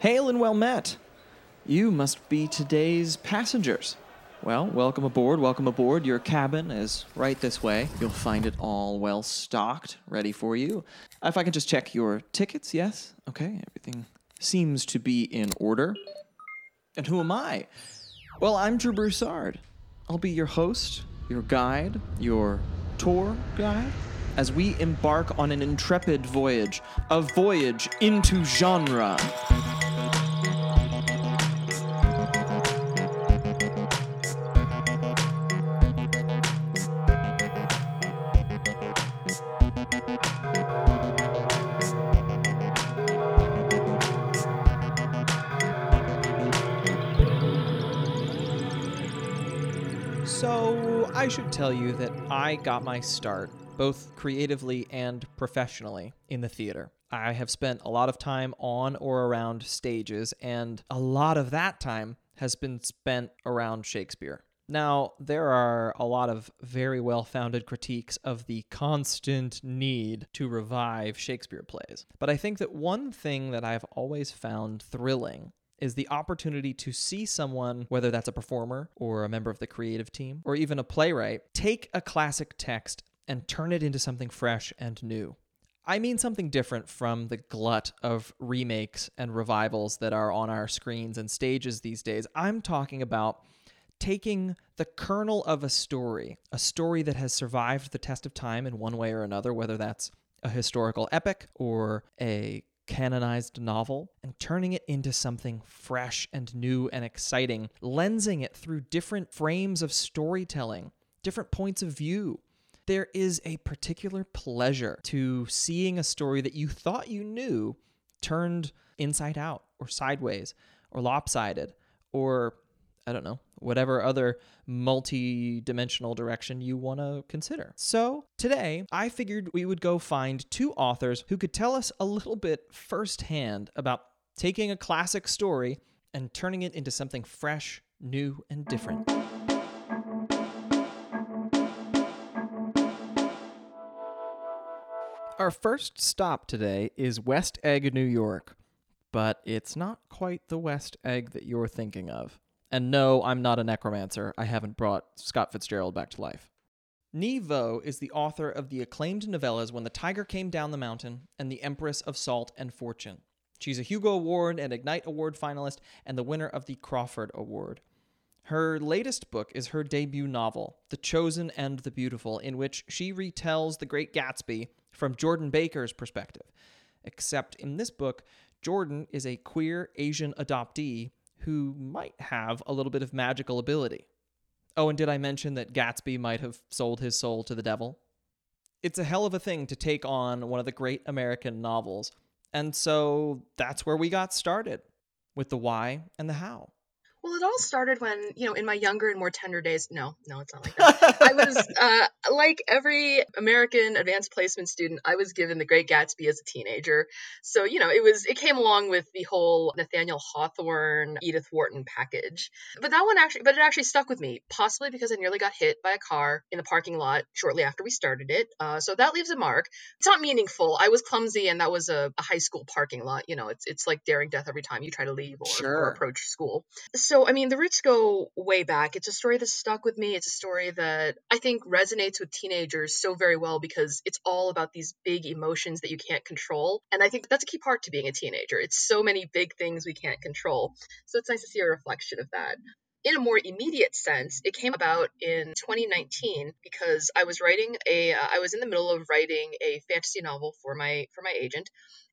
Hail and well met. You must be today's passengers. Well, welcome aboard, welcome aboard. Your cabin is right this way. You'll find it all well stocked, ready for you. If I can just check your tickets, yes? Okay, everything seems to be in order. And who am I? Well, I'm Drew Broussard. I'll be your host, your guide, your tour guide, as we embark on an intrepid voyage, a voyage into genre. I should tell you that I got my start, both creatively and professionally, in the theater. I have spent a lot of time on or around stages, and a lot of that time has been spent around Shakespeare. Now, there are a lot of very well-founded critiques of the constant need to revive Shakespeare plays, but I think that one thing that I've always found thrilling is the opportunity to see someone, whether that's a performer or a member of the creative team or even a playwright, take a classic text and turn it into something fresh and new. I mean something different from the glut of remakes and revivals that are on our screens and stages these days. I'm talking about taking the kernel of a story that has survived the test of time in one way or another, whether that's a historical epic or a canonized novel, and turning it into something fresh and new and exciting, lensing it through different frames of storytelling, different points of view. There is a particular pleasure to seeing a story that you thought you knew turned inside out or sideways or lopsided or, I don't know, whatever other multi-dimensional direction you want to consider. So today, I figured we would go find two authors who could tell us a little bit firsthand about taking a classic story and turning it into something fresh, new, and different. Our first stop today is West Egg, New York, but it's not quite the West Egg that you're thinking of. And no, I'm not a necromancer. I haven't brought Scott Fitzgerald back to life. Nghi Vo is the author of the acclaimed novellas When the Tiger Came Down the Mountain and The Empress of Salt and Fortune. She's a Hugo Award and Ignite Award finalist and the winner of the Crawford Award. Her latest book is her debut novel, The Chosen and the Beautiful, in which she retells The Great Gatsby from Jordan Baker's perspective. Except in this book, Jordan is a queer Asian adoptee who might have a little bit of magical ability. Oh, and did I mention that Gatsby might have sold his soul to the devil? It's a hell of a thing to take on one of the great American novels, and so that's where we got started, with the why and the how. Well, it all started when, in my younger and more tender days, no, it's not like that. I was, like every American advanced placement student, I was given The Great Gatsby as a teenager. So, it came along with the whole Nathaniel Hawthorne, Edith Wharton package. But that one actually stuck with me, possibly because I nearly got hit by a car in the parking lot shortly after we started it. So that leaves a mark. It's not meaningful. I was clumsy, and that was a high school parking lot. It's like daring death every time you try to leave or approach school. So, the roots go way back. It's a story that stuck with me. It's a story that I think resonates with teenagers so very well because it's all about these big emotions that you can't control. And I think that's a key part to being a teenager. It's so many big things we can't control. So it's nice to see a reflection of that. In a more immediate sense, it came about in 2019 because I was in the middle of writing a fantasy novel for my agent.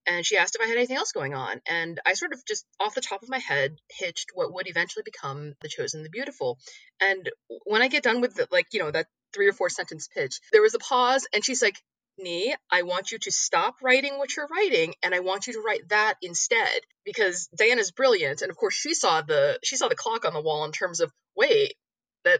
And she asked if I had anything else going on. And I sort of just off the top of my head pitched what would eventually become The Chosen and the Beautiful. And when I get done with that 3 or 4 sentence pitch, there was a pause. And she's like, "Nee, I want you to stop writing what you're writing. And I want you to write that instead." Because Diana's brilliant. And of course, she saw the clock on the wall in terms of, wait,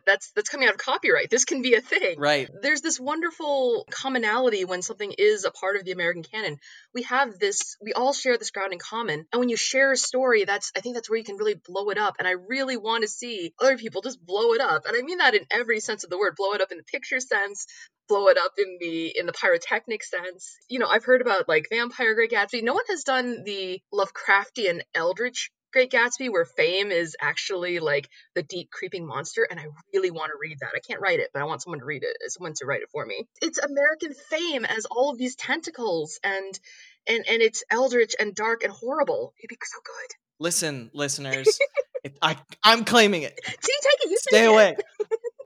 That's coming out of copyright. This can be a thing. Right. There's this wonderful commonality when something is a part of the American canon. We have this, we all share this ground in common. And when you share a story, I think that's where you can really blow it up. And I really want to see other people just blow it up. And I mean that in every sense of the word, blow it up in the picture sense, blow it up in the pyrotechnic sense. You know, I've heard about like Vampire Great Gatsby. No one has done the Lovecraftian Eldritch Great Gatsby, where fame is actually like the deep creeping monster, and I really want to read that. I can't write it, but I want someone to read it, someone to write it for me. It's American fame as all of these tentacles, and it's eldritch and dark and horrible. It'd be so good. Listen, listeners, I'm claiming it. See, take it. You stay away.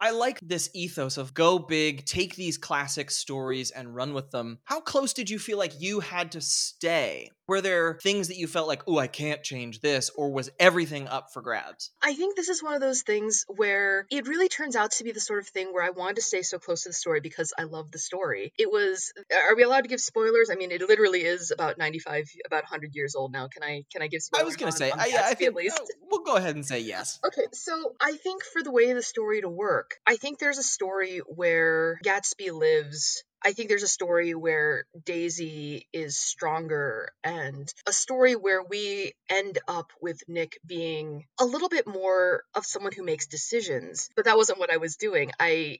I like this ethos of go big, take these classic stories and run with them. How close did you feel like you had to stay? Were there things that you felt like, oh, I can't change this, or was everything up for grabs? I think this is one of those things where it really turns out to be the sort of thing where I wanted to stay so close to the story because I love the story. It was, are we allowed to give spoilers? I mean, it literally is about 100 years old now. Can I give spoilers? I was going to say, I think, at least? We'll go ahead and say yes. Okay, so I think for the way the story to work, I think there's a story where Gatsby lives. I think there's a story where Daisy is stronger, and a story where we end up with Nick being a little bit more of someone who makes decisions. But that wasn't what I was doing. I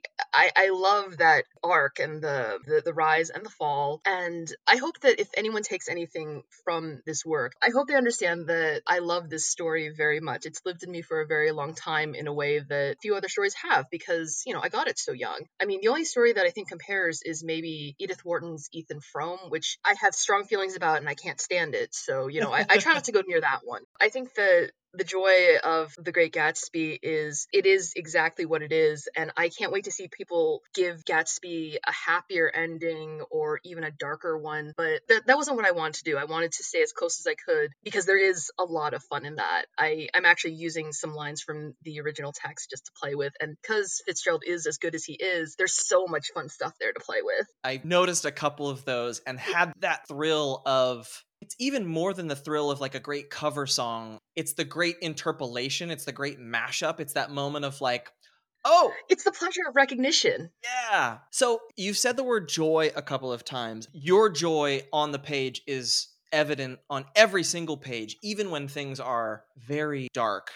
love that arc and the rise and the fall. And I hope that if anyone takes anything from this work, I hope they understand that I love this story very much. It's lived in me for a very long time in a way that few other stories have, because, you know, I got it so young. I mean, the only story that I think compares is maybe Edith Wharton's Ethan Frome, which I have strong feelings about and I can't stand it. So, you know, I try not to go near that one. I think that the joy of The Great Gatsby is it is exactly what it is. And I can't wait to see people give Gatsby a happier ending or even a darker one. But that wasn't what I wanted to do. I wanted to stay as close as I could because there is a lot of fun in that. I'm actually using some lines from the original text just to play with. And because Fitzgerald is as good as he is, there's so much fun stuff there to play with. I noticed a couple of those and had that thrill of... It's even more than the thrill of like a great cover song. It's the great interpolation. It's the great mashup. It's that moment of like, oh, it's the pleasure of recognition. Yeah. So you've said the word joy a couple of times. Your joy on the page is evident on every single page, even when things are very dark.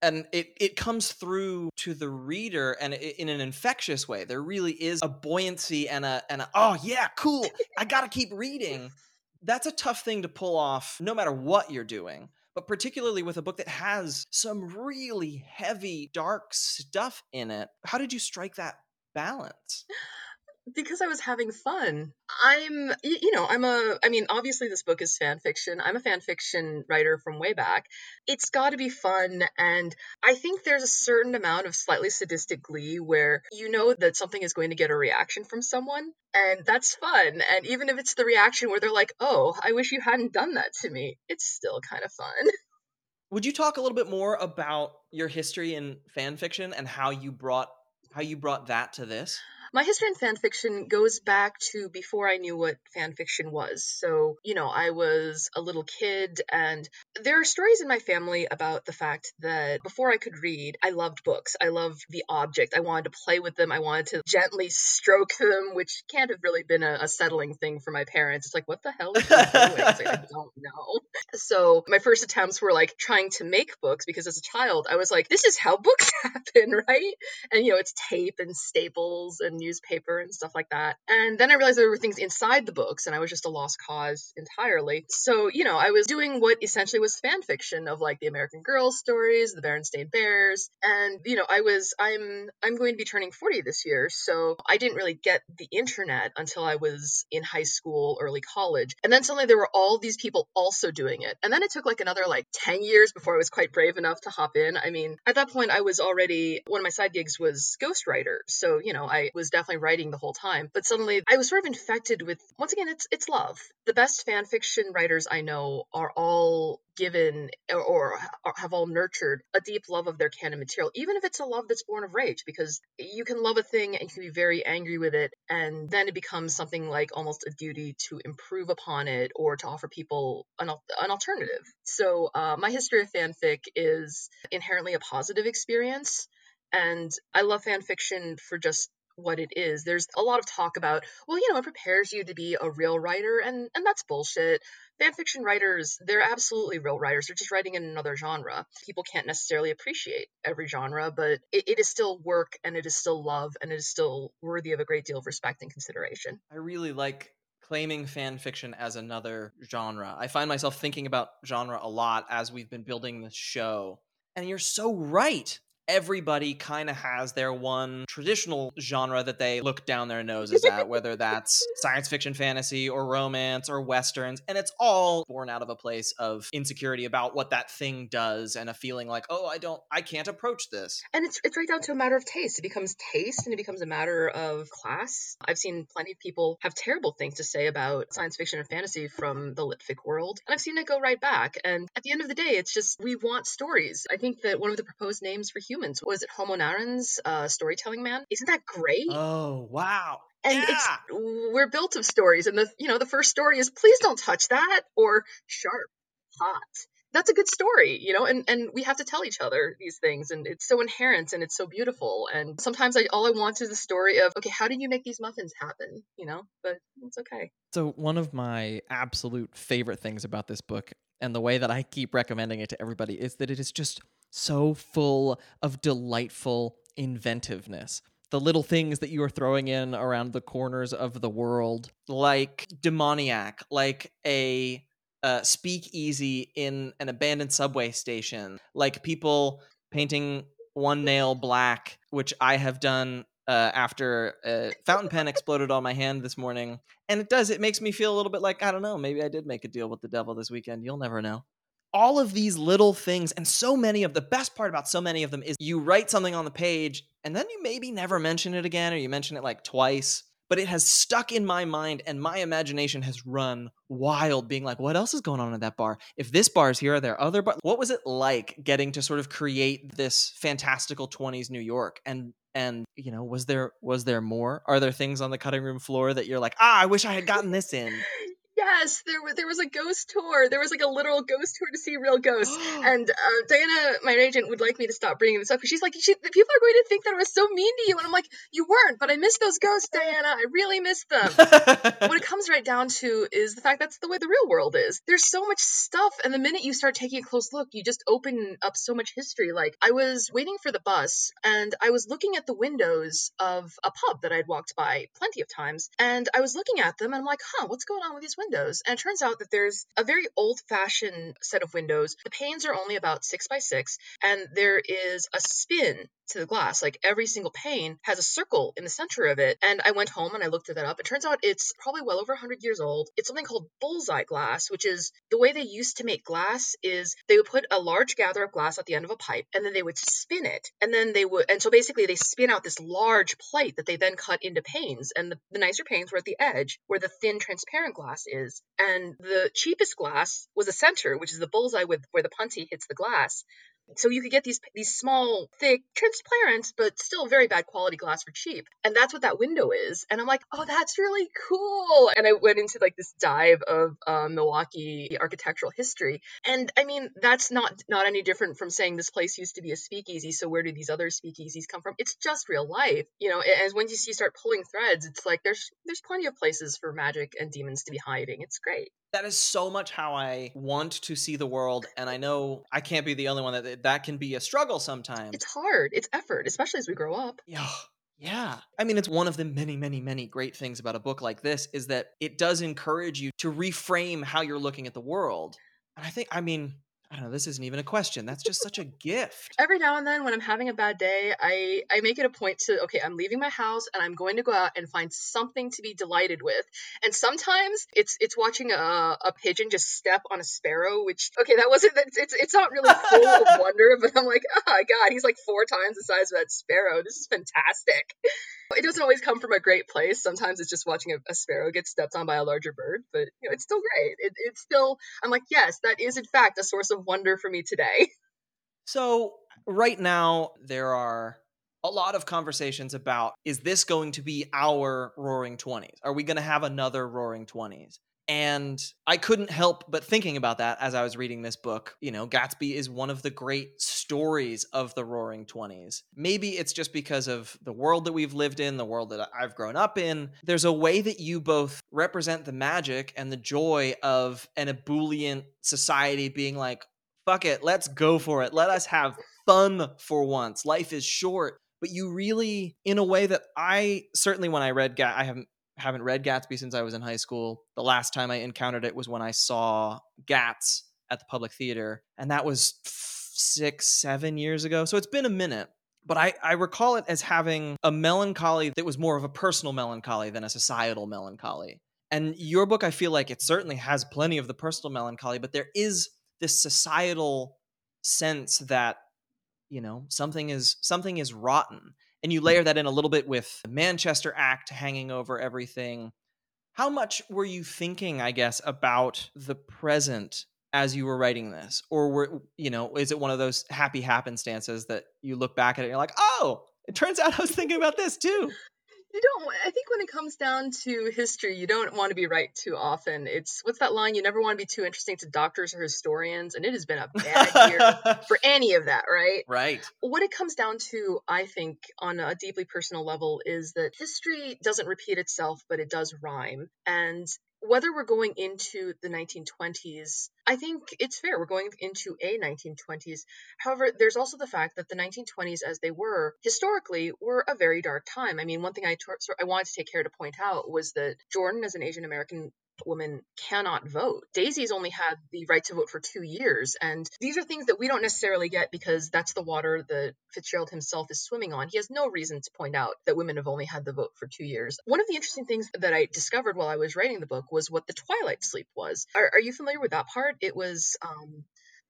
And it comes through to the reader and in an infectious way. There really is a buoyancy and a oh yeah, cool. I got to keep reading. That's a tough thing to pull off no matter what you're doing, but particularly with a book that has some really heavy, dark stuff in it. How did you strike that balance? Because I was having fun. Obviously this book is fan fiction. I'm a fan fiction writer from way back. It's got to be fun. And I think there's a certain amount of slightly sadistic glee where you know that something is going to get a reaction from someone. And that's fun. And even if it's the reaction where they're like, oh, I wish you hadn't done that to me, it's still kind of fun. Would you talk a little bit more about your history in fan fiction and how you brought that to this? My history in fan fiction goes back to before I knew what fan fiction was. So, you know, I was a little kid, and there are stories in my family about the fact that before I could read, I loved books. I loved the object. I wanted to play with them. I wanted to gently stroke them, which can't have really been a settling thing for my parents. It's like, what the hell are you doing? It's like, I don't know. So my first attempts were like trying to make books, because as a child, I was like, this is how books happen, right? And, you know, it's tape and staples and newspaper and stuff like that. And then I realized there were things inside the books, and I was just a lost cause entirely. So, you know, I was doing what essentially was fan fiction of like the American Girl stories, the Berenstain Bears. And, you know, I'm going to be turning 40 this year. So I didn't really get the internet until I was in high school, early college. And then suddenly there were all these people also doing it. And then it took like another 10 years before I was quite brave enough to hop in. I mean, at that point I was already, one of my side gigs was ghostwriter. So, you know, I was definitely writing the whole time, but suddenly I was sort of infected with, once again, it's love. The best fan fiction writers I know are all given or have all nurtured a deep love of their canon material, even if it's a love that's born of rage, because you can love a thing and you can be very angry with it, and then it becomes something like almost a duty to improve upon it or to offer people an alternative. So my history of fanfic is inherently a positive experience. And I love fan fiction for just what it is. There's a lot of talk about, well, you know, it prepares you to be a real writer, and that's bullshit. Fan fiction writers, they're absolutely real writers. They're just writing in another genre. People can't necessarily appreciate every genre, but it is still work, and it is still love, and it is still worthy of a great deal of respect and consideration. I really like claiming fan fiction as another genre. I find myself thinking about genre a lot as we've been building this show. And you're so right. Everybody kind of has their one traditional genre that they look down their noses at, whether that's science fiction, fantasy, or romance, or westerns. And it's all born out of a place of insecurity about what that thing does and a feeling like, oh, I can't approach this. And it's right down to a matter of taste. It becomes taste and it becomes a matter of class. I've seen plenty of people have terrible things to say about science fiction and fantasy from the litfic world. And I've seen it go right back. And at the end of the day, it's just, we want stories. I think that one of the proposed names for humans. Was it Homo Narens, storytelling man? Isn't that great? Oh, wow. And we're built of stories. And the first story is, please don't touch that, or sharp, hot. That's a good story, you know, and we have to tell each other these things, and it's so inherent and it's so beautiful. And sometimes all I want is a story of, okay, how did you make these muffins happen? You know, but it's okay. So one of my absolute favorite things about this book, and the way that I keep recommending it to everybody, is that it is just so full of delightful inventiveness. The little things that you are throwing in around the corners of the world, like demoniac, like a speakeasy in an abandoned subway station, like people painting one nail black, which I have done after a fountain pen exploded on my hand this morning. And it makes me feel a little bit like, I don't know, maybe I did make a deal with the devil this weekend. You'll never know. All of these little things, and so many of the best part about so many of them is you write something on the page and then you maybe never mention it again, or you mention it like twice, but it has stuck in my mind and my imagination has run wild being like, what else is going on at that bar? If this bar's here, are there other bars? What was it like getting to sort of create this fantastical 20s New York? And you know, was there more? Are there things on the cutting room floor that you're like, I wish I had gotten this in? Yes, there was a ghost tour. There was like a literal ghost tour to see real ghosts. And Diana, my agent, would like me to stop bringing this up because she's like, the people are going to think that I was so mean to you. And I'm like, you weren't, but I missed those ghosts, Diana. I really missed them. What it comes right down to is the fact that's the way the real world is. There's so much stuff. And the minute you start taking a close look, you just open up so much history. Like, I was waiting for the bus and I was looking at the windows of a pub that I'd walked by plenty of times. And I was looking at them and I'm like, what's going on with these windows? And it turns out that there's a very old-fashioned set of windows. The panes are only about 6 by 6, and there is a spin to the glass. Like, every single pane has a circle in the center of it. And I went home and I looked that up. It turns out it's probably well over 100 years old. It's something called bullseye glass, which is the way they used to make glass is they would put a large gather of glass at the end of a pipe, and then they would spin it. And then so basically they spin out this large plate that they then cut into panes. And the nicer panes were at the edge where the thin transparent glass is. And the cheapest glass was the center, which is the bullseye where the puntee hits the glass. So you could get these small, thick, transparent, but still very bad quality glass for cheap. And that's what that window is. And I'm like, oh, that's really cool. And I went into like this dive of Milwaukee architectural history. And I mean, that's not any different from saying this place used to be a speakeasy. So where do these other speakeasies come from? It's just real life. You know, as once you start pulling threads, it's like there's plenty of places for magic and demons to be hiding. It's great. That is so much how I want to see the world. And I know I can't be the only one that can be a struggle sometimes. It's hard. It's effort, especially as we grow up. Yeah. I mean, it's one of the many, many, many great things about a book like this is that it does encourage you to reframe how you're looking at the world. And I think, I mean, I don't know, this isn't even a question. That's just such a gift. Every now and then when I'm having a bad day, I make it a point to, okay, I'm leaving my house and I'm going to go out and find something to be delighted with. And sometimes it's watching a pigeon just step on a sparrow, which, okay, that wasn't, it's not really full of wonder, but I'm like, oh my God, he's like 4 times the size of that sparrow. This is fantastic. It doesn't always come from a great place. Sometimes it's just watching a sparrow get stepped on by a larger bird, but you know, it's still great. It's still, I'm like, yes, that is in fact a source of wonder for me today. So right now there are a lot of conversations about, is this going to be our Roaring 20s? Are we going to have another Roaring 20s? And I couldn't help but thinking about that as I was reading this book. You know, Gatsby is one of the great stories of the Roaring '20s. Maybe it's just because of the world that we've lived in, the world that I've grown up in. There's a way that you both represent the magic and the joy of an ebullient society being like, fuck it, let's go for it. Let us have fun for once. Life is short. But you really, in a way that I, certainly when I read Gatsby, I haven't read Gatsby since I was in high school. The last time I encountered it was when I saw Gats at the Public Theater, and that was 6-7 years ago. So it's been a minute, but I recall it as having a melancholy that was more of a personal melancholy than a societal melancholy. And your book, I feel like it certainly has plenty of the personal melancholy, but there is this societal sense that, you know, something is rotten. And you layer that in a little bit with the Manchester Act hanging over everything. How much were you thinking, I guess, about the present as you were writing this? Or were, you know, is it one of those happy happenstances that you look back at it and you're like, oh, it turns out I was thinking about this too? I think when it comes down to history, you don't want to be right too often. It's, what's that line? You never want to be too interesting to doctors or historians. And it has been a bad year for any of that, right? Right. What it comes down to, I think, on a deeply personal level, is that history doesn't repeat itself, but it does rhyme. And whether we're going into the 1920s, I think it's fair. We're going into a 1920s. However, there's also the fact that the 1920s, as they were historically, were a very dark time. I mean, one thing I wanted to take care to point out was that Jordan, as an Asian American woman, cannot vote. Daisy's only had the right to vote for 2 years. And these are things that we don't necessarily get because that's the water that Fitzgerald himself is swimming on. He has no reason to point out that women have only had the vote for 2 years. One of the interesting things that I discovered while I was writing the book was what the Twilight Sleep was. Are you familiar with that part? It was...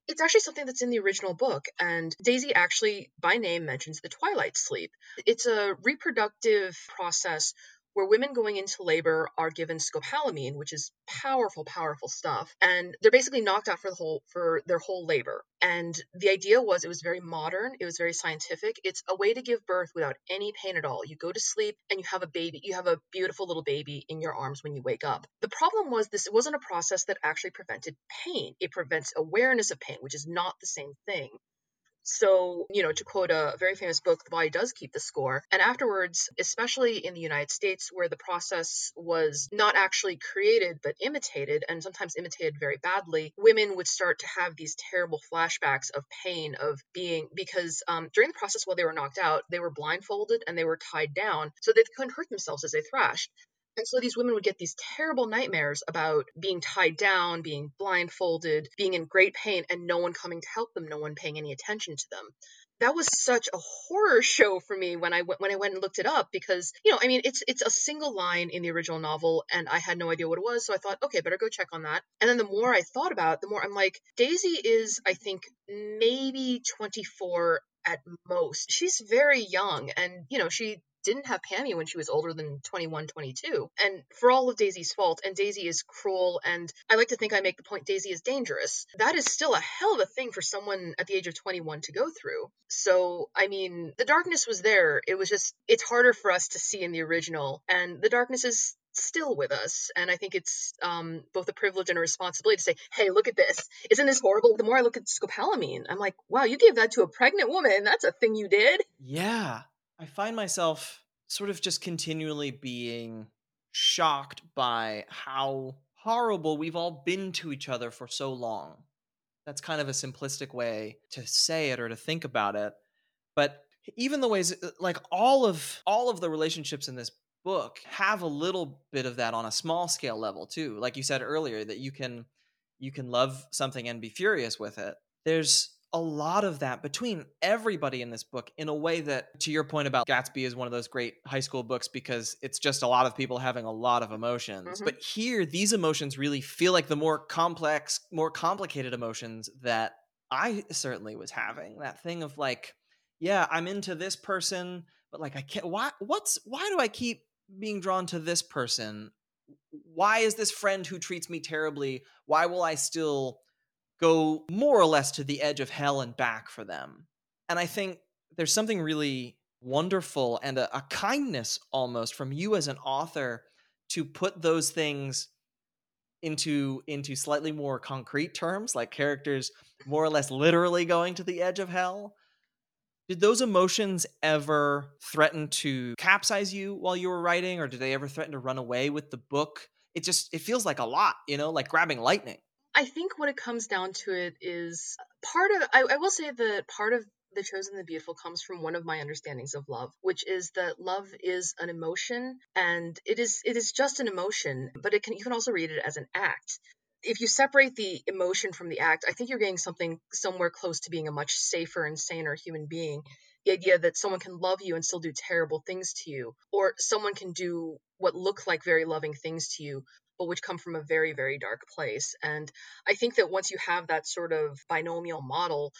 It's actually something that's in the original book, and Daisy actually, by name, mentions the Twilight Sleep. It's a reproductive process where women going into labor are given scopolamine, which is powerful, powerful stuff. And they're basically knocked out for their whole labor. And the idea was it was very modern. It was very scientific. It's a way to give birth without any pain at all. You go to sleep and you have a baby. You have a beautiful little baby in your arms when you wake up. The problem was this wasn't a process that actually prevented pain. It prevents awareness of pain, which is not the same thing. So, you know, to quote a very famous book, The Body Does Keep the Score. And afterwards, especially in the United States, where the process was not actually created, but imitated, and sometimes imitated very badly, women would start to have these terrible flashbacks of pain, of being, because during the process while they were knocked out, they were blindfolded and they were tied down so they couldn't hurt themselves as they thrashed. And so these women would get these terrible nightmares about being tied down, being blindfolded, being in great pain, and no one coming to help them, no one paying any attention to them. That was such a horror show for me when I went and looked it up because, you know, I mean, it's a single line in the original novel and I had no idea what it was. So I thought, okay, better go check on that. And then the more I thought about it, the more I'm like, Daisy is, I think, maybe 24 at most. She's very young and, you know, she didn't have Pammy when she was older than 21, 22. And for all of Daisy's fault, and Daisy is cruel, and I like to think I make the point Daisy is dangerous. That is still a hell of a thing for someone at the age of 21 to go through. So, I mean, the darkness was there. It was just, it's harder for us to see in the original. And the darkness is still with us. And I think it's both a privilege and a responsibility to say, hey, look at this. Isn't this horrible? The more I look at scopolamine, I'm like, wow, you gave that to a pregnant woman. That's a thing you did. Yeah. I find myself sort of just continually being shocked by how horrible we've all been to each other for so long. That's kind of a simplistic way to say it or to think about it. But even the ways, like all of the relationships in this book have a little bit of that on a small scale level too. Like you said earlier, that you can love something and be furious with it. There's a lot of that between everybody in this book in a way that, to your point about Gatsby is one of those great high school books because it's just a lot of people having a lot of emotions. Mm-hmm. But here, these emotions really feel like the more complex, more complicated emotions that I certainly was having. That thing of like, yeah, I'm into this person, but like, I can't, why do I keep being drawn to this person? Why is this friend who treats me terribly? Why will I still go more or less to the edge of hell and back for them? And I think there's something really wonderful and a kindness almost from you as an author to put those things into slightly more concrete terms, like characters more or less literally going to the edge of hell. Did those emotions ever threaten to capsize you while you were writing, or did they ever threaten to run away with the book? It feels like a lot, like grabbing lightning. I think what it comes down to it is I will say that part of The Chosen and the Beautiful comes from one of my understandings of love, which is that love is an emotion, and it is just an emotion, but you can also read it as an act. If you separate the emotion from the act, I think you're getting something somewhere close to being a much safer and saner human being. The idea that someone can love you and still do terrible things to you, or someone can do what look like very loving things to you, but which come from a very, very dark place. And I think that once you have that sort of binomial model,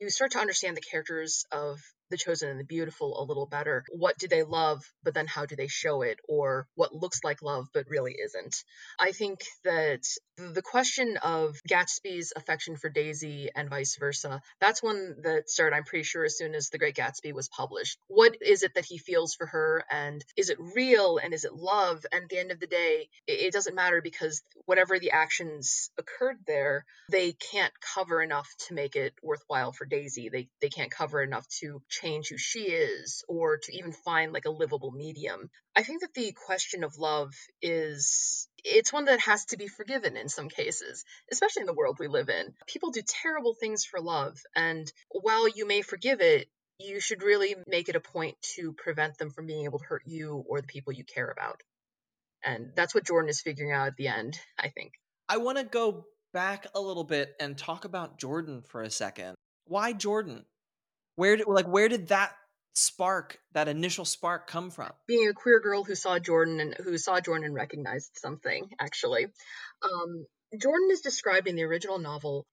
you start to understand the characters of The Chosen and the Beautiful a little better. What do they love, but then how do they show it? Or what looks like love, but really isn't? I think that the question of Gatsby's affection for Daisy and vice versa, that's one that started, I'm pretty sure, as soon as The Great Gatsby was published. What is it that he feels for her? And is it real? And is it love? And at the end of the day, it doesn't matter, because whatever the actions occurred there, they can't cover enough to make it worthwhile for Daisy. They can't cover enough to change who she is, or to even find like a livable medium. I think that the question of love it's one that has to be forgiven in some cases, especially in the world we live in. People do terrible things for love, and while you may forgive it, you should really make it a point to prevent them from being able to hurt you or the people you care about. And that's what Jordan is figuring out at the end, I think. I want to go back a little bit and talk about Jordan for a second. Why Jordan? Where did that spark, that initial spark, come from? Being a queer girl who saw Jordan and recognized something, actually. Jordan is described in the original novel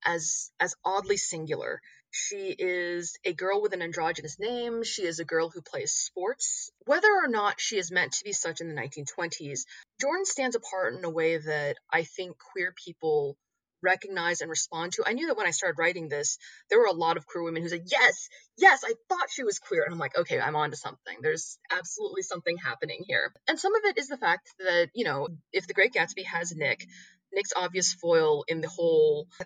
as oddly singular. She is a girl with an androgynous name. She is a girl who plays sports. Whether or not she is meant to be such in the 1920s, Jordan stands apart in a way that I think queer people recognize and respond to. I knew that when I started writing this, there were a lot of queer women who said, yes, I thought she was queer. And I'm like, okay, I'm onto something. There's absolutely something happening here. And some of it is the fact that, if The Great Gatsby has Nick's obvious foil in the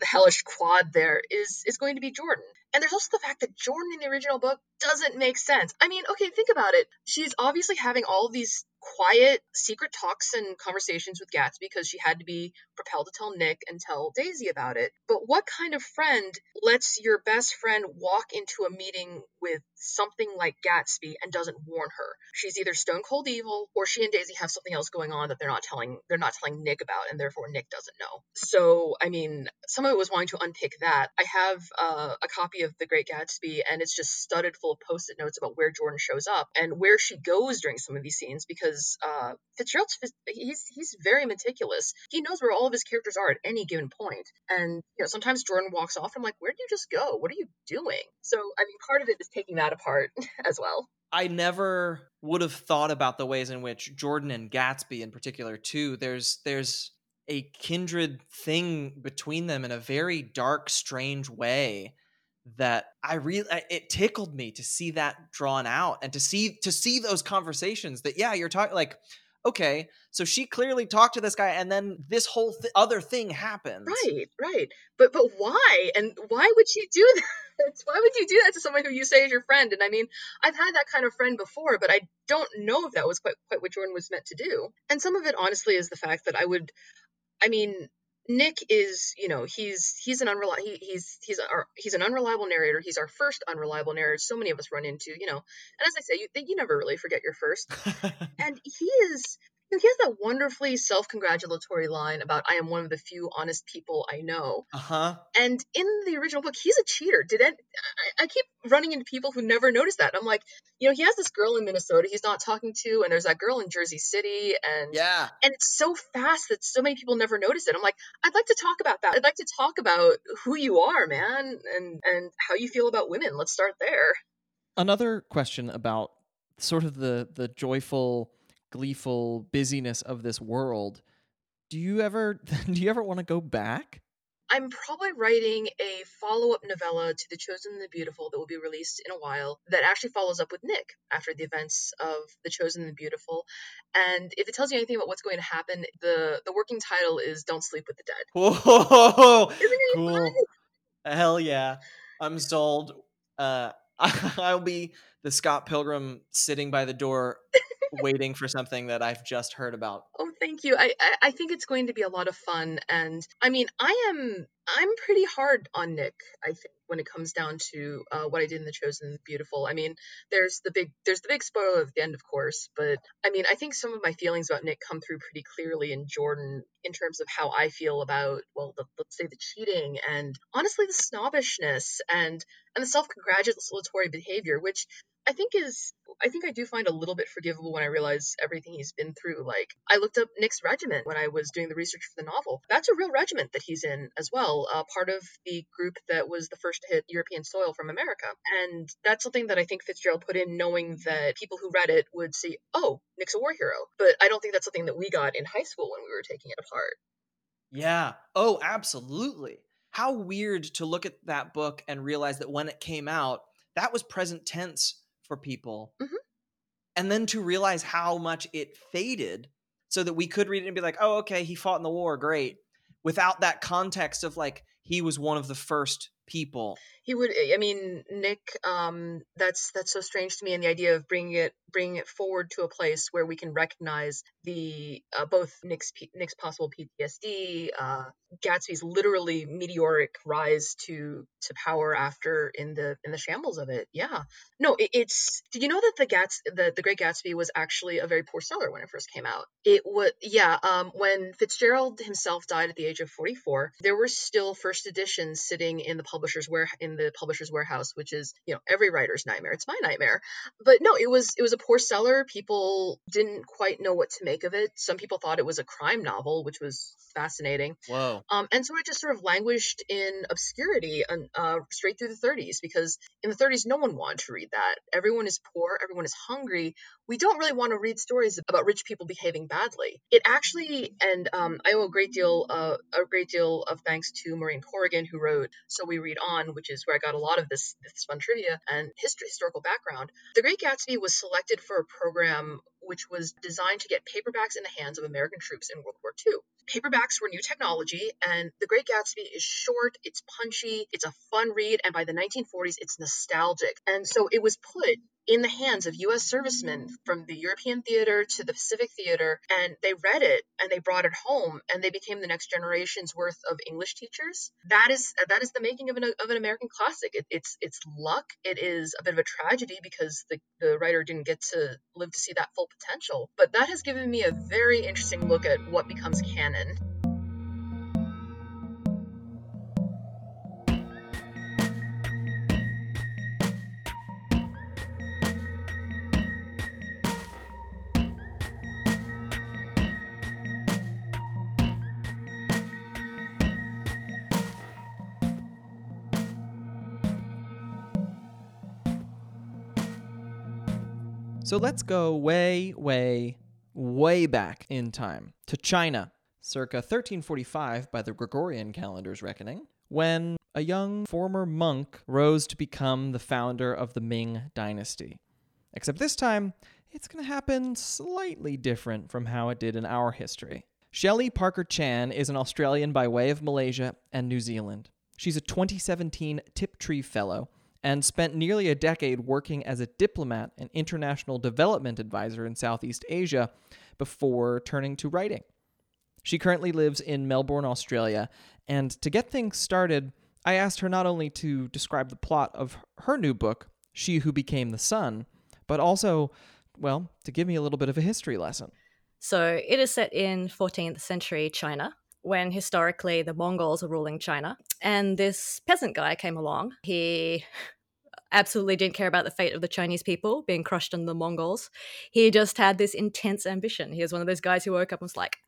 hellish quad there is going to be Jordan. And there's also the fact that Jordan in the original book doesn't make sense. I mean, okay, think about it. She's obviously having all these quiet, secret talks and conversations with Gatsby because she had to be propelled to tell Nick and tell Daisy about it. But what kind of friend lets your best friend walk into a meeting with something like Gatsby and doesn't warn her? She's either stone cold evil, or she and Daisy have something else going on that they're not telling Nick about, and therefore Nick doesn't know. So, I mean, some of it was wanting to unpick that. I have a copy of The Great Gatsby, and it's just studded full of post-it notes about where Jordan shows up and where she goes during some of these scenes, because Fitzgerald, he's very meticulous. He knows where all of his characters are at any given point. And sometimes Jordan walks off, I'm like, where did you just go? What are you doing? So, I mean, part of it is taking that apart as well. I never would have thought about the ways in which Jordan and Gatsby in particular too, there's a kindred thing between them in a very dark, strange way that it tickled me to see that drawn out and to see those conversations that, yeah, you're talking like, okay, so she clearly talked to this guy and then this whole other thing happens. Right. But why? And why would she do that? Why would you do that to someone who you say is your friend? And I mean, I've had that kind of friend before, but I don't know if that was quite what Jordan was meant to do. And some of it honestly is the fact that Nick is, he's an unreliable narrator. He's our first unreliable narrator. So many of us run into, and as I say, you never really forget your first. And he has that wonderfully self-congratulatory line about, I am one of the few honest people I know. Uh-huh. And in the original book, he's a cheater. I keep running into people who never notice that. I'm like, he has this girl in Minnesota he's not talking to, and there's that girl in Jersey City, and yeah. And it's so fast that so many people never notice it. I'm like, I'd like to talk about that. I'd like to talk about who you are, man, and how you feel about women. Let's start there. Another question about sort of the joyful, gleeful busyness of this world. Do you ever want to go back? I'm probably writing a follow-up novella to The Chosen and the Beautiful that will be released in a while that actually follows up with Nick after the events of The Chosen and the Beautiful. And if it tells you anything about what's going to happen, the working title is Don't Sleep with the Dead. Whoa! Isn't it cool? Fun? Hell yeah. I'm sold. I'll be the Scott Pilgrim sitting by the door waiting for something that I've just heard about. Oh, thank you. I think it's going to be a lot of fun. And I mean, I'm pretty hard on Nick, I think, when it comes down to what I did in The Chosen and the Beautiful. I mean, there's the big spoiler at the end, of course, but I mean, I think some of my feelings about Nick come through pretty clearly in Jordan in terms of how I feel about, well, let's say the cheating and honestly the snobbishness and the self-congratulatory behavior, which I think I do find a little bit forgivable when I realize everything he's been through. Like, I looked up Nick's regiment when I was doing the research for the novel. That's a real regiment that he's in as well, part of the group that was the first to hit European soil from America. And that's something that I think Fitzgerald put in knowing that people who read it would see, oh, Nick's a war hero. But I don't think that's something that we got in high school when we were taking it apart. Yeah. Oh, absolutely. How weird to look at that book and realize that when it came out, that was present tense for people. Mm-hmm. And then to realize how much it faded so that we could read it and be like, oh, okay, he fought in the war. Great. Without that context of like, he was one of the first people. He would, I mean, Nick, that's so strange to me. And the idea of bringing it forward to a place where we can recognize the, both Nick's possible PTSD, Gatsby's literally meteoric rise to power after in the shambles of it. Yeah. No, it's, did you know that the Great Gatsby was actually a very poor seller when it first came out? It was, yeah. When Fitzgerald himself died at the age of 44, there were still first editions sitting in the publisher's warehouse, which is, you know, every writer's nightmare. It's my nightmare. But no, it was a poor seller. People didn't quite know what to make of it. Some people thought it was a crime novel, which was fascinating. Wow. And so it just sort of languished in obscurity straight through the 30s, because in the 30s, no one wanted to read that. Everyone is poor. Everyone is hungry. We don't really want to read stories about rich people behaving badly. It actually, and I owe a great deal of thanks to Maureen Corrigan, who wrote So We Read On, which is where I got a lot of this fun trivia and historical background. The Great Gatsby was selected for a program which was designed to get paperbacks in the hands of American troops in World War II. Paperbacks were new technology, and The Great Gatsby is short, it's punchy, it's a fun read, and by the 1940s, it's nostalgic. And so it was put in the hands of U.S. servicemen from the European theater to the Pacific theater, and they read it, and they brought it home, and they became the next generation's worth of English teachers. That is the making of an American classic. It's luck. It is a bit of a tragedy because the writer didn't get to live to see that full potential, but that has given me a very interesting look at what becomes canon. So let's go way, way, way back in time to China, circa 1345 by the Gregorian calendar's reckoning, when a young former monk rose to become the founder of the Ming Dynasty. Except this time, it's going to happen slightly different from how it did in our history. Shelley Parker-Chan is an Australian by way of Malaysia and New Zealand. She's a 2017 Tiptree Fellow, and spent nearly a decade working as a diplomat and international development advisor in Southeast Asia before turning to writing. She currently lives in Melbourne, Australia, and to get things started, I asked her not only to describe the plot of her new book, She Who Became the Sun, but also, well, to give me a little bit of a history lesson. So it is set in 14th century China, when historically the Mongols are ruling China. And this peasant guy came along. He absolutely didn't care about the fate of the Chinese people being crushed under the Mongols. He just had this intense ambition. He was one of those guys who woke up and was like,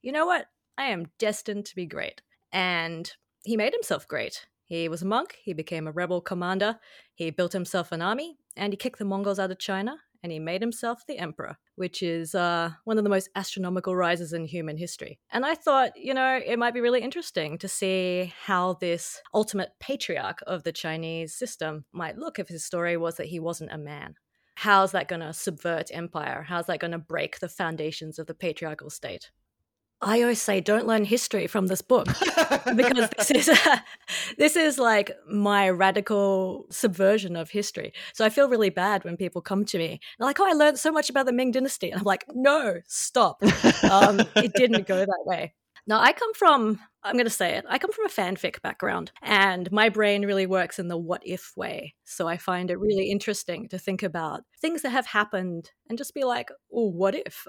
you know what? I am destined to be great. And he made himself great. He was a monk. He became a rebel commander. He built himself an army and he kicked the Mongols out of China and he made himself the emperor, which is one of the most astronomical rises in human history. And I thought, you know, it might be really interesting to see how this ultimate patriarch of the Chinese system might look if his story was that he wasn't a man. How's that going to subvert empire? How's that going to break the foundations of the patriarchal state? I always say, don't learn history from this book, because this is like my radical subversion of history. So I feel really bad when people come to me and they're like, oh, I learned so much about the Ming Dynasty. And I'm like, no, stop. It didn't go that way. Now, I come from a fanfic background, and my brain really works in the what if way. So I find it really interesting to think about things that have happened and just be like, oh, what if?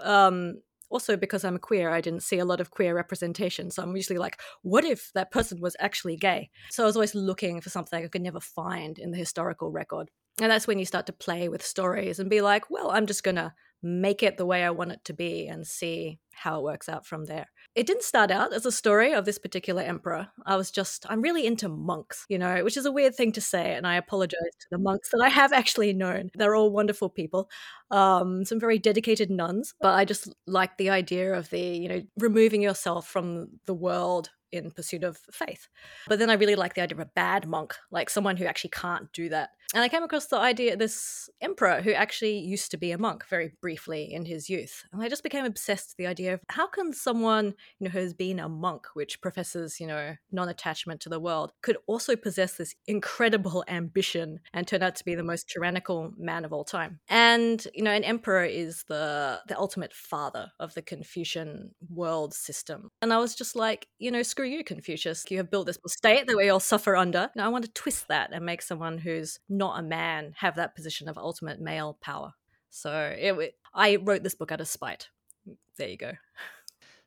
Also, because I'm queer, I didn't see a lot of queer representation. So I'm usually like, what if that person was actually gay? So I was always looking for something I could never find in the historical record. And that's when you start to play with stories and be like, well, I'm just going to make it the way I want it to be and see how it works out from there. It didn't start out as a story of this particular emperor. I'm really into monks, you know, which is a weird thing to say. And I apologize to the monks that I have actually known. They're all wonderful people, some very dedicated nuns. But I just like the idea of removing yourself from the world in pursuit of faith. But then I really like the idea of a bad monk, like someone who actually can't do that. And I came across the idea of this emperor who actually used to be a monk very briefly in his youth. And I just became obsessed with the idea of how can someone, who's been a monk, which professes, non-attachment to the world, could also possess this incredible ambition and turn out to be the most tyrannical man of all time. And, an emperor is the ultimate father of the Confucian world system. And I was just like, screw you, Confucius. You have built this state that we all suffer under. Now I want to twist that and make someone who's not a man have that position of ultimate male power. So I wrote this book out of spite. There you go.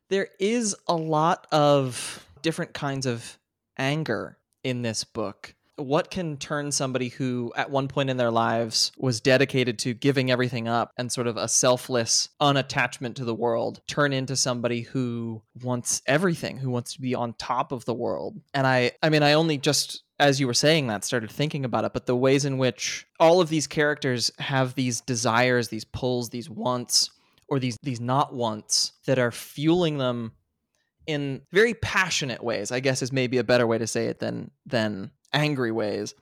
There is a lot of different kinds of anger in this book. What can turn somebody who at one point in their lives was dedicated to giving everything up and sort of a selfless unattachment to the world turn into somebody who wants everything, who wants to be on top of the world? And I only just, as you were saying that, started thinking about it, but the ways in which all of these characters have these desires, these pulls, these wants, or these not wants that are fueling them in very passionate ways, I guess is maybe a better way to say it than angry ways.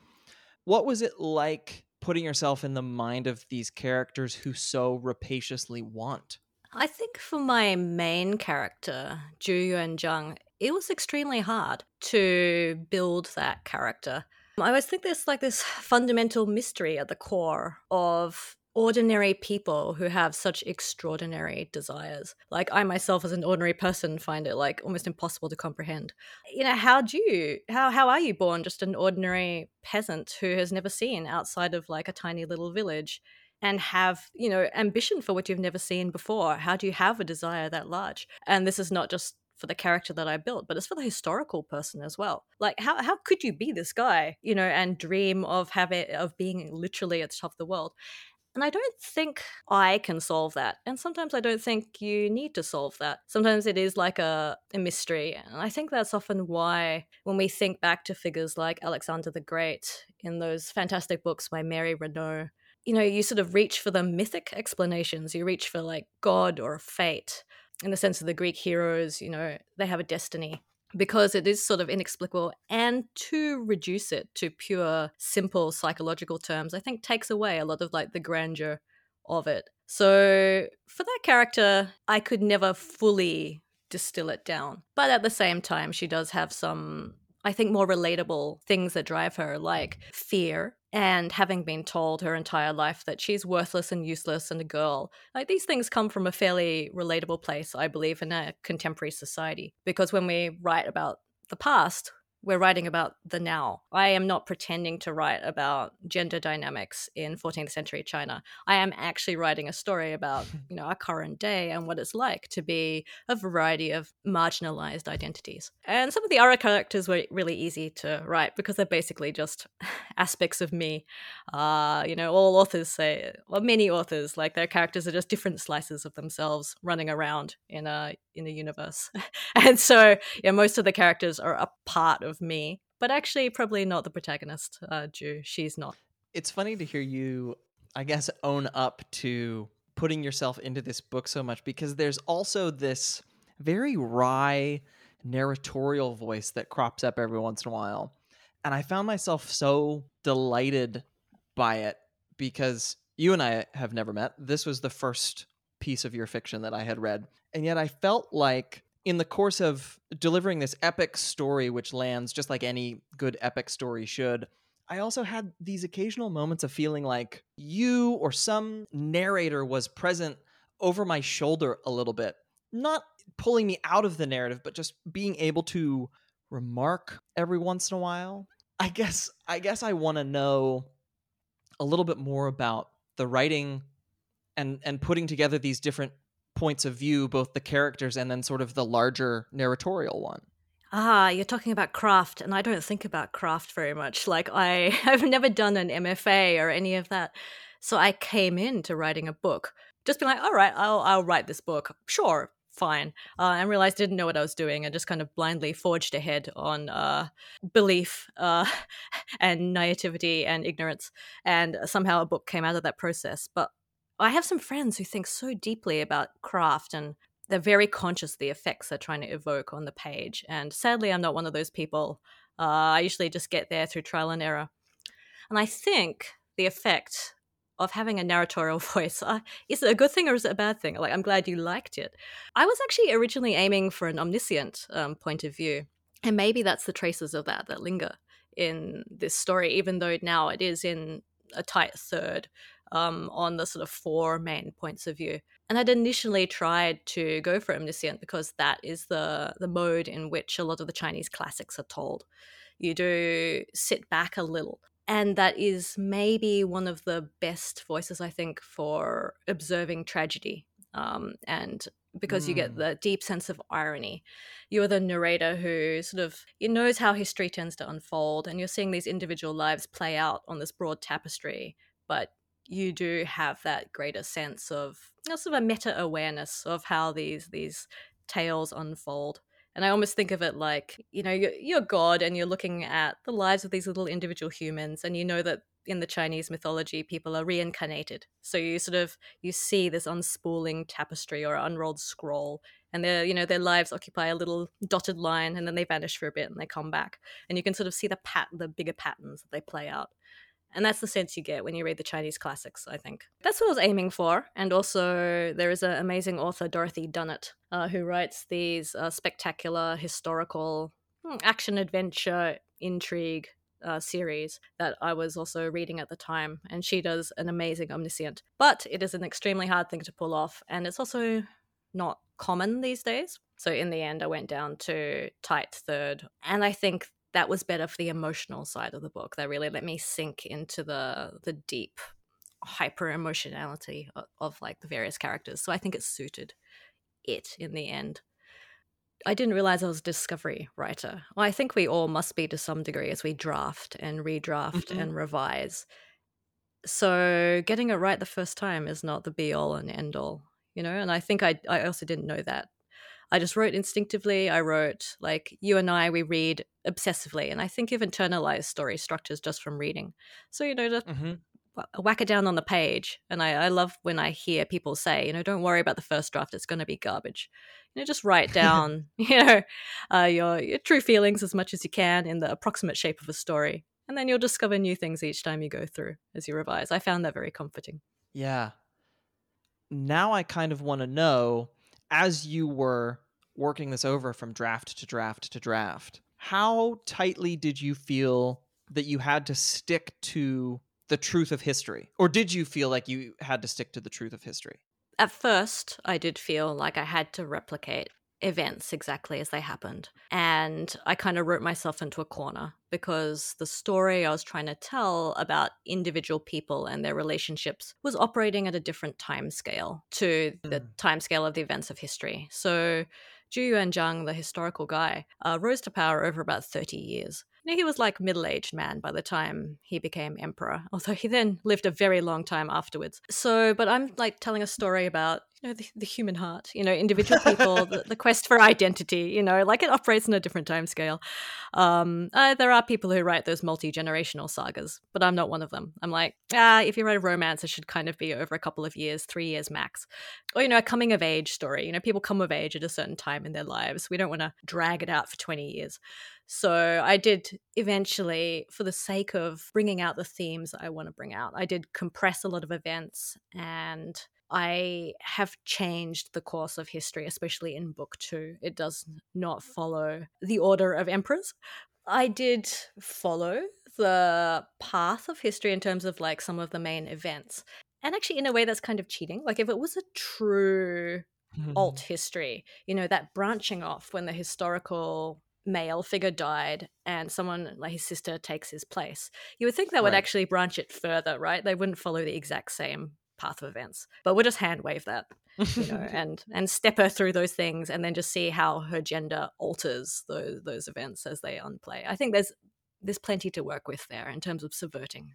What was it like putting yourself in the mind of these characters who so rapaciously want? I think for my main character, Zhu Yuanzhang, it was extremely hard to build that character. I always think there's like this fundamental mystery at the core of ordinary people who have such extraordinary desires. Like I myself as an ordinary person find it like almost impossible to comprehend. How are you born just an ordinary peasant who has never seen outside of like a tiny little village and have, ambition for what you've never seen before? How do you have a desire that large? And this is not just for the character that I built, but it's for the historical person as well. Like how could you be this guy, and dream of being literally at the top of the world? And I don't think I can solve that. And sometimes I don't think you need to solve that. Sometimes it is like a mystery. And I think that's often why when we think back to figures like Alexander the Great in those fantastic books by Mary Renault, you sort of reach for the mythic explanations. You reach for like God or fate. In the sense of the Greek heroes, they have a destiny. Because it is sort of inexplicable, and to reduce it to pure, simple psychological terms, I think takes away a lot of like the grandeur of it. So for that character, I could never fully distill it down. But at the same time, she does have some, I think, more relatable things that drive her, like fear and having been told her entire life that she's worthless and useless and a girl. Like these things come from a fairly relatable place, I believe, in a contemporary society. Because when we write about the past, we're writing about the now. I am not pretending to write about gender dynamics in 14th century China. I am actually writing a story about, our current day and what it's like to be a variety of marginalized identities. And some of the other characters were really easy to write because they're basically just aspects of me. All authors say, well, many authors, like their characters are just different slices of themselves running around in a universe. And so, most of the characters are a part of me, but actually probably not the protagonist, Jew. She's not. It's funny to hear you I guess, own up to putting yourself into this book so much, because there's also this very wry narratorial voice that crops up every once in a while. And I found myself so delighted by it, because you and I have never met. This was the first piece of your fiction that I had read. And yet I felt like in the course of delivering this epic story, which lands just like any good epic story should, I also had these occasional moments of feeling like you or some narrator was present over my shoulder a little bit, not pulling me out of the narrative, but just being able to remark every once in a while. I guess I want to know a little bit more about the writing and putting together these different points of view, both the characters and then sort of the larger narratorial one. Ah, you're talking about craft, and I don't think about craft very much. Like, I've never done an MFA or any of that. So I came into writing a book, just being like, all right, I'll write this book. Sure, fine. And realized I didn't know what I was doing. I just kind of blindly forged ahead on belief and naivety and ignorance. And somehow a book came out of that process. But I have some friends who think so deeply about craft, and they're very conscious of the effects they're trying to evoke on the page. And sadly, I'm not one of those people. I usually just get there through trial and error. And I think the effect of having a narratorial voice, is it a good thing or is it a bad thing? Like, I'm glad you liked it. I was actually originally aiming for an omniscient point of view. And maybe that's the traces of that that linger in this story, even though now it is in a tight third on the sort of four main points of view. And I'd initially tried to go for omniscient because that is the mode in which a lot of the Chinese classics are told. You do sit back a little. And that is maybe one of the best voices, I think, for observing tragedy. And because you get the deep sense of irony. You're the narrator who sort of knows how history tends to unfold, and you're seeing these individual lives play out on this broad tapestry, but you do have that greater sense of sort of a meta-awareness of how these tales unfold. And I almost think of it like, you're God and you're looking at the lives of these little individual humans, and that in the Chinese mythology, people are reincarnated. So you see this unspooling tapestry or unrolled scroll, and their lives occupy a little dotted line, and then they vanish for a bit and they come back. And you can sort of see the bigger patterns that they play out. And that's the sense you get when you read the Chinese classics, I think. That's what I was aiming for. And also there is an amazing author, Dorothy Dunnett, who writes these spectacular historical action-adventure intrigue series that I was also reading at the time. And she does an amazing omniscient. But it is an extremely hard thing to pull off. And it's also not common these days. So in the end, I went down to tight third. And I think that was better for the emotional side of the book. That really let me sink into the deep hyper-emotionality of like the various characters. So I think it suited it in the end. I didn't realize I was a discovery writer. Well, I think we all must be to some degree as we draft and redraft and revise. So getting it right the first time is not the be-all and end-all, And I think I also didn't know that. I just wrote instinctively. I wrote like you and I, we read obsessively. And I think you've internalized story structures just from reading. So, just whack it down on the page. And I love when I hear people say, don't worry about the first draft. It's going to be garbage. Just write down, your true feelings as much as you can in the approximate shape of a story. And then you'll discover new things each time you go through as you revise. I found that very comforting. Yeah. Now I kind of want to know, as you were working this over from draft to draft to draft, how tightly did you feel that you had to stick to the truth of history? Or did you feel like you had to stick to the truth of history? At first, I did feel like I had to replicate events exactly as they happened. And I kind of wrote myself into a corner because the story I was trying to tell about individual people and their relationships was operating at a different time scale to the time scale of the events of history. So Zhu Yuanzhang, the historical guy, rose to power over about 30 years. He was like middle-aged man by the time he became emperor, although he then lived a very long time afterwards. So, but I'm like telling a story about you know, the human heart, you know, individual people, the quest for identity, you know, like it operates on a different time scale. There are people who write those multi-generational sagas, but I'm not one of them. I'm like, if you write a romance, it should kind of be over a couple of years, 3 years max. Or, you know, a coming of age story, you know, people come of age at a certain time in their lives. We don't want to drag it out for 20 years. So I did eventually, for the sake of bringing out the themes I want to bring out, I did compress a lot of events, and I have changed the course of history, especially in book two. It does not follow the order of emperors. I did follow the path of history in terms of like some of the main events. And actually, in a way, that's kind of cheating. Like if it was a true alt history, you know, that branching off when the historical male figure died and someone like his sister takes his place, you would think that would actually branch it further, right? They wouldn't follow the exact same path of events, but we'll just hand wave that, you know, and step her through those things and then just see how her gender alters those events as they unplay. I think there's plenty to work with there in terms of subverting.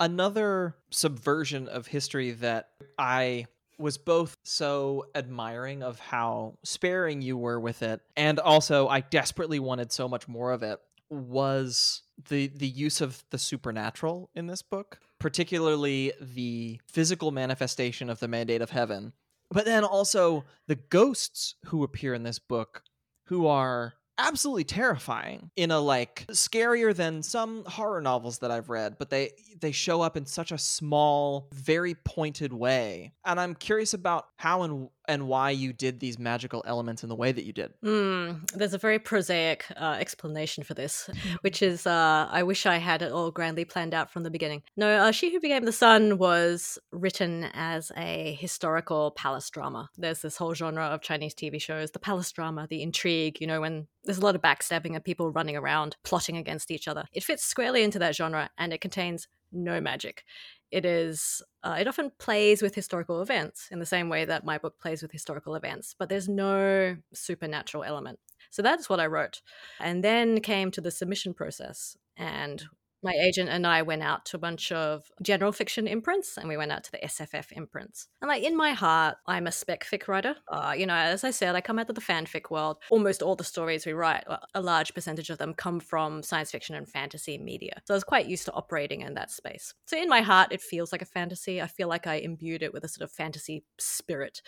Another subversion of history that I was both so admiring of how sparing you were with it, and also I desperately wanted so much more of it, was the use of the supernatural in this book, particularly the physical manifestation of the Mandate of Heaven, but then also the ghosts who appear in this book, who are absolutely terrifying in a like scarier than some horror novels that I've read, but they show up in such a small, very pointed way. And I'm curious about how and why you did these magical elements in the way that you did. There's a very prosaic explanation for this, which is I wish I had it all grandly planned out from the beginning. No, She Who Became the Sun was written as a historical palace drama. There's this whole genre of Chinese TV shows, the palace drama, the intrigue, you know, when there's a lot of backstabbing and people running around plotting against each other. It fits squarely into that genre, and it contains no magic. It is. It often plays with historical events in the same way that my book plays with historical events, but there's no supernatural element. So that's what I wrote. And then came to the submission process, and my agent and I went out to a bunch of general fiction imprints, and we went out to the SFF imprints. And like in my heart, I'm a spec fic writer. You know, as I said, I come out of the fanfic world. Almost all the stories we write, a large percentage of them, come from science fiction and fantasy media. So I was quite used to operating in that space. So in my heart, it feels like a fantasy. I feel like I imbued it with a sort of fantasy spirit,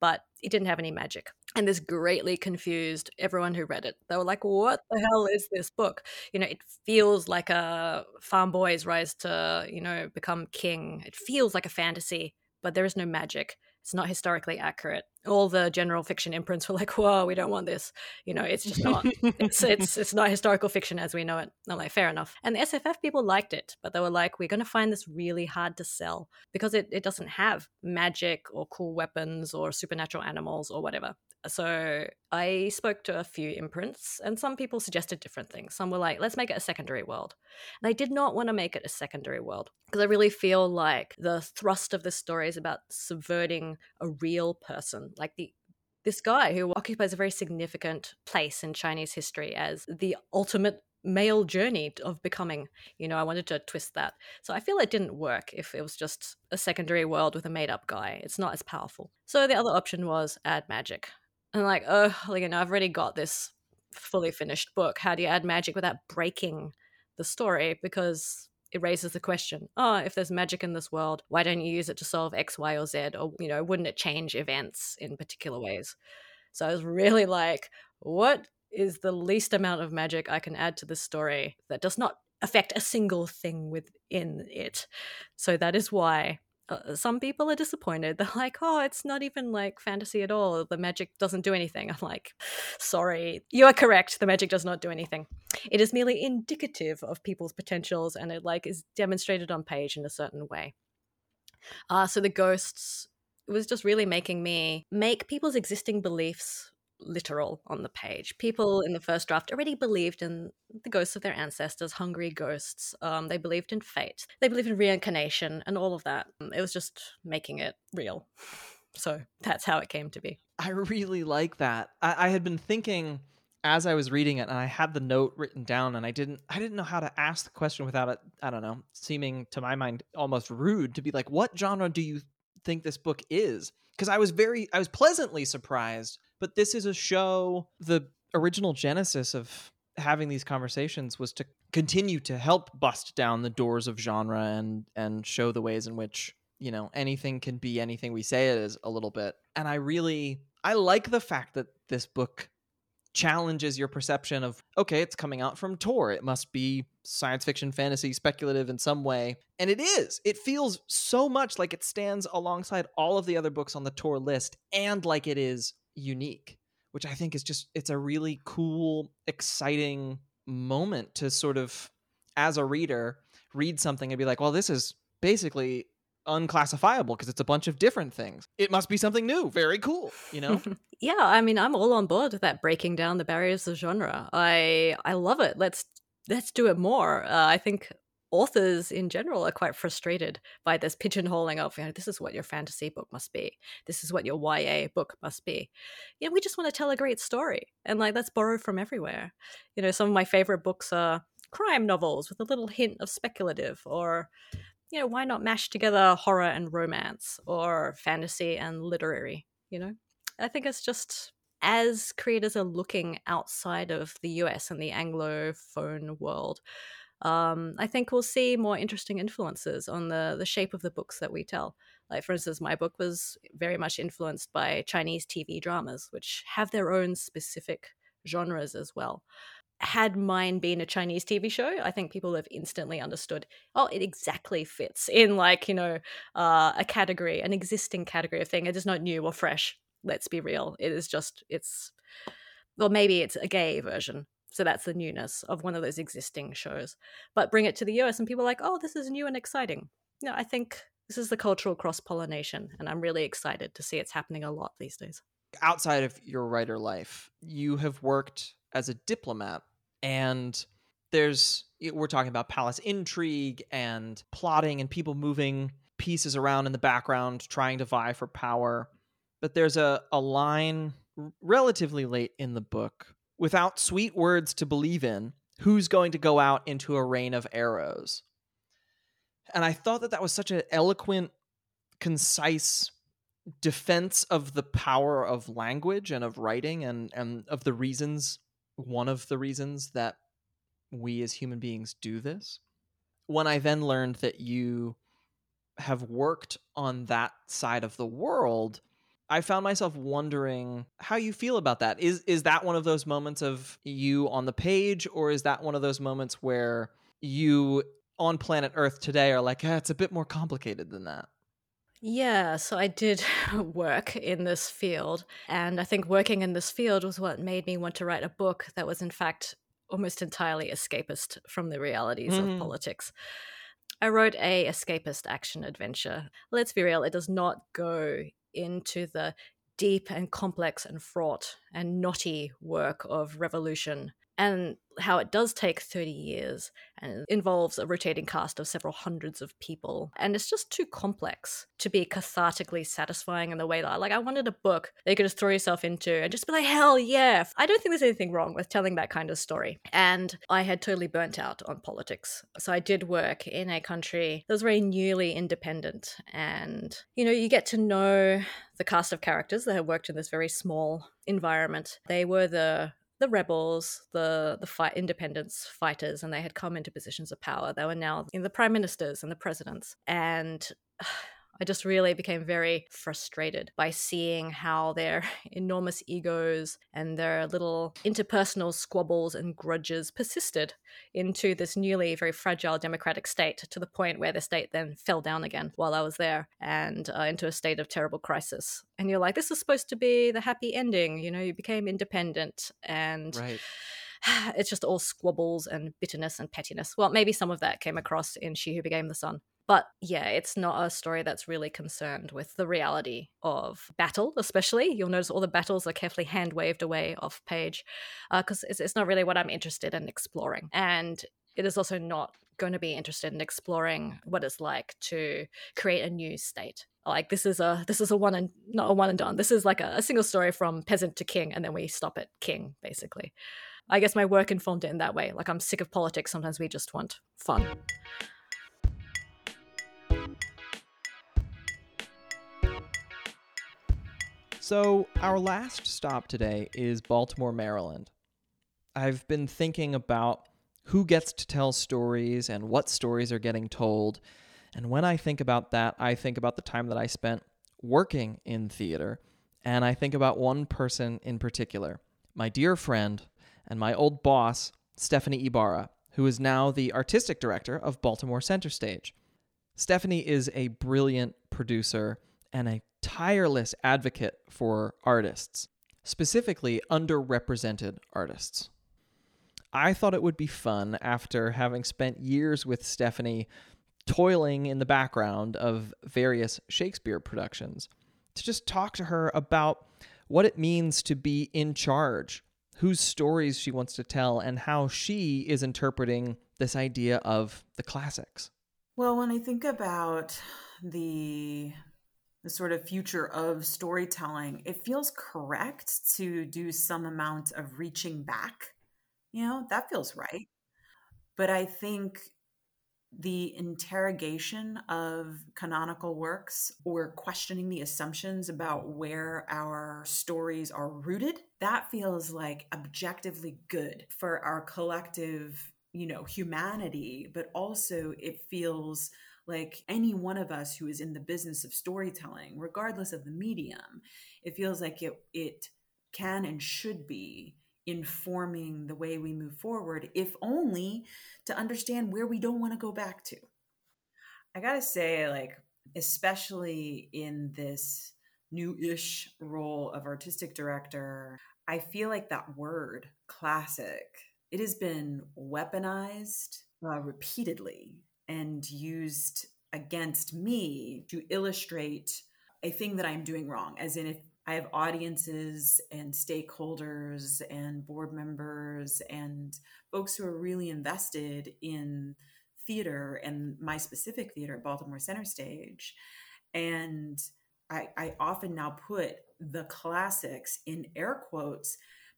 but it didn't have any magic. And this greatly confused everyone who read it. They were like, what the hell is this book? You know, it feels like a farm boy's rise to, you know, become king. It feels like a fantasy, but there is no magic. It's not historically accurate. All the general fiction imprints were like, whoa, we don't want this. You know, it's just not. it's not historical fiction as we know it. I'm like, fair enough. And the SFF people liked it, but they were like, we're going to find this really hard to sell because it doesn't have magic or cool weapons or supernatural animals or whatever. So I spoke to a few imprints, and some people suggested different things. Some were like, let's make it a secondary world. And I did not want to make it a secondary world because I really feel like the thrust of this story is about subverting a real person, like this guy who occupies a very significant place in Chinese history as the ultimate male journey of becoming. You know, I wanted to twist that. So I feel it didn't work if it was just a secondary world with a made-up guy. It's not as powerful. So the other option was add magic. And like, oh, you know, I've already got this fully finished book. How do you add magic without breaking the story? Because it raises the question, oh, if there's magic in this world, why don't you use it to solve X, Y, or Z? Or, you know, wouldn't it change events in particular ways? So I was really like, what is the least amount of magic I can add to this story that does not affect a single thing within it? So that is why some people are disappointed. They're like, oh, it's not even like fantasy at all. The magic doesn't do anything. I'm like, sorry, you are correct. The magic does not do anything. It is merely indicative of people's potentials, and it like is demonstrated on page in a certain way. So the ghosts, it was just really making me make people's existing beliefs literal on the page. People in the first draft already believed in the ghosts of their ancestors, hungry ghosts. They believed in fate. They believed in reincarnation and all of that. It was just making it real. So that's how it came to be. I really like that. I had been thinking as I was reading it, and I had the note written down, and I didn't know how to ask the question without it, I don't know, seeming to my mind almost rude to be like, what genre do you think this book is? because I was pleasantly surprised. But this is a show, the original genesis of having these conversations was to continue to help bust down the doors of genre and show the ways in which, you know, anything can be anything we say it is a little bit. And I like the fact that this book challenges your perception of, okay, it's coming out from Tor. It must be science fiction, fantasy, speculative in some way. And it is. It feels so much like it stands alongside all of the other books on the Tor list and like it is unique, which I think is just, it's a really cool, exciting moment to sort of, as a reader, read something and be like, well, this is basically unclassifiable because it's a bunch of different things. It must be something new. Very cool, you know? Yeah, I mean, I'm all on board with that breaking down the barriers of genre. I love it. Let's do it more. I think authors in general are quite frustrated by this pigeonholing of, you know, this is what your fantasy book must be. This is what your YA book must be. Yeah, you know, we just want to tell a great story. And like, let's borrow from everywhere. You know, some of my favorite books are crime novels with a little hint of speculative, or, you know, why not mash together horror and romance, or fantasy and literary, you know? I think it's just, as creators are looking outside of the US and the Anglophone world, I think we'll see more interesting influences on the shape of the books that we tell. Like, for instance, my book was very much influenced by Chinese TV dramas, which have their own specific genres as well. Had mine been a Chinese TV show, I think people have instantly understood, oh, it exactly fits in, like, you know, a category, an existing category of thing. It is not new or fresh, let's be real. It is just, it's, well, maybe it's a gay version. So that's the newness of one of those existing shows. But bring it to the US and people are like, oh, this is new and exciting. No, I think this is the cultural cross-pollination, and I'm really excited to see it's happening a lot these days. Outside of your writer life, you have worked as a diplomat, and we're talking about palace intrigue and plotting and people moving pieces around in the background trying to vie for power. But there's a line relatively late in the book, without sweet words to believe in, who's going to go out into a rain of arrows? And I thought that was such an eloquent, concise defense of the power of language and of writing and of the reasons, one of the reasons that we as human beings do this. When I then learned that you have worked on that side of the world, I found myself wondering how you feel about that. Is that one of those moments of you on the page, or is that one of those moments where you on planet Earth today are like, it's a bit more complicated than that? Yeah, so I did work in this field, and I think working in this field was what made me want to write a book that was in fact almost entirely escapist from the realities of politics. I wrote a escapist action adventure. Let's be real, it does not go into the deep and complex and fraught and knotty work of revolution, and how it does take 30 years and involves a rotating cast of several hundreds of people. And it's just too complex to be cathartically satisfying in the way that I wanted a book that you could just throw yourself into and just be like, hell yeah. I don't think there's anything wrong with telling that kind of story. And I had totally burnt out on politics. So I did work in a country that was very newly independent. And, you know, you get to know the cast of characters that had worked in this very small environment. They were the rebels, the independence fighters, and they had come into positions of power. They were now in the prime ministers and the presidents. And I just really became very frustrated by seeing how their enormous egos and their little interpersonal squabbles and grudges persisted into this newly very fragile democratic state, to the point where the state then fell down again while I was there, and into a state of terrible crisis. And you're like, this is supposed to be the happy ending. You know, you became independent, and right. It's just all squabbles and bitterness and pettiness. Well, maybe some of that came across in She Who Became the Sun. But yeah, it's not a story that's really concerned with the reality of battle, especially. You'll notice all the battles are carefully hand-waved away off page, because it's not really what I'm interested in exploring. And it is also not going to be interested in exploring what it's like to create a new state. Like, this is a one and not a one and done. This is like a single story from peasant to king, and then we stop at king, basically. I guess my work informed it in that way. Like, I'm sick of politics. Sometimes we just want fun. So our last stop today is Baltimore, Maryland. I've been thinking about who gets to tell stories and what stories are getting told. And when I think about that, I think about the time that I spent working in theater. And I think about one person in particular, my dear friend and my old boss, Stephanie Ibarra, who is now the artistic director of Baltimore Center Stage. Stephanie is a brilliant producer and a tireless advocate for artists, specifically underrepresented artists. I thought it would be fun, after having spent years with Stephanie toiling in the background of various Shakespeare productions, to just talk to her about what it means to be in charge, whose stories she wants to tell, and how she is interpreting this idea of the classics. Well, when I think about the sort of future of storytelling, it feels correct to do some amount of reaching back. You know, that feels right. But I think the interrogation of canonical works, or questioning the assumptions about where our stories are rooted, that feels like objectively good for our collective, you know, humanity. But also it feels like any one of us who is in the business of storytelling, regardless of the medium, it feels like it can and should be informing the way we move forward, if only to understand where we don't want to go back to. I gotta say, like, especially in this new-ish role of artistic director, I feel like that word, classic, it has been weaponized repeatedly and used against me to illustrate a thing that I'm doing wrong, as in if I have audiences and stakeholders and board members and folks who are really invested in theater and my specific theater at Baltimore Center Stage. And I often now put the classics in air quotes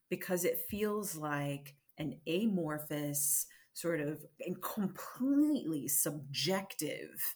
because it feels like an amorphous sort of and completely subjective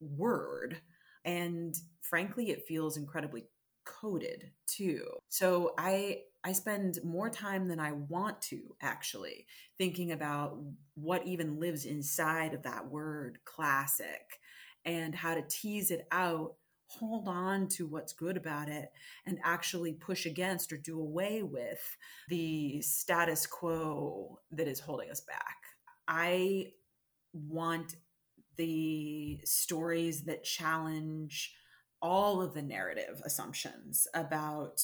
word. And frankly, it feels incredibly coded too. So I spend more time than I want to actually thinking about what even lives inside of that word classic and how to tease it out, hold on to what's good about it, and actually push against or do away with the status quo that is holding us back. I want the stories that challenge all of the narrative assumptions about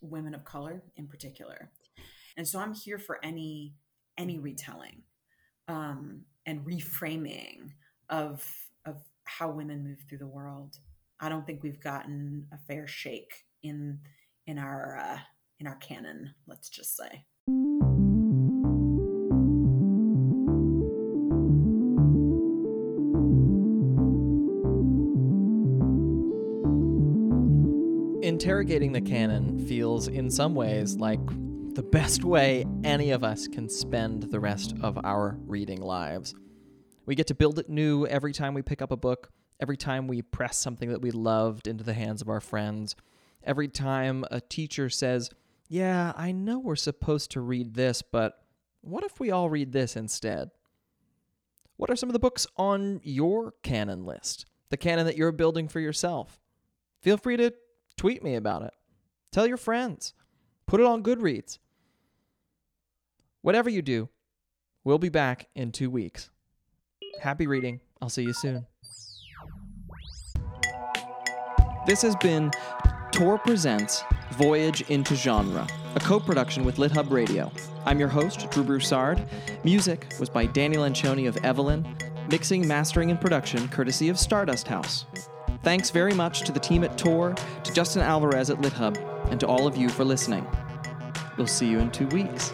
women of color in particular. And so I'm here for any retelling and reframing of how women move through the world. I don't think we've gotten a fair shake in our canon, let's just say. Interrogating the canon feels in some ways like the best way any of us can spend the rest of our reading lives. We get to build it new every time we pick up a book, every time we press something that we loved into the hands of our friends, every time a teacher says, yeah, I know we're supposed to read this, but what if we all read this instead? What are some of the books on your canon list? The canon that you're building for yourself? Feel free to tweet me about it. Tell your friends. Put it on Goodreads. Whatever you do, we'll be back in 2 weeks. Happy reading. I'll see you soon. This has been Tor Presents Voyage into Genre, a co-production with LitHub Radio. I'm your host, Drew Broussard. Music was by Danny Lencioni of Evelyn. Mixing, mastering, and production courtesy of Stardust House. Thanks very much to the team at Tor, to Justin Alvarez at LitHub, and to all of you for listening. We'll see you in 2 weeks.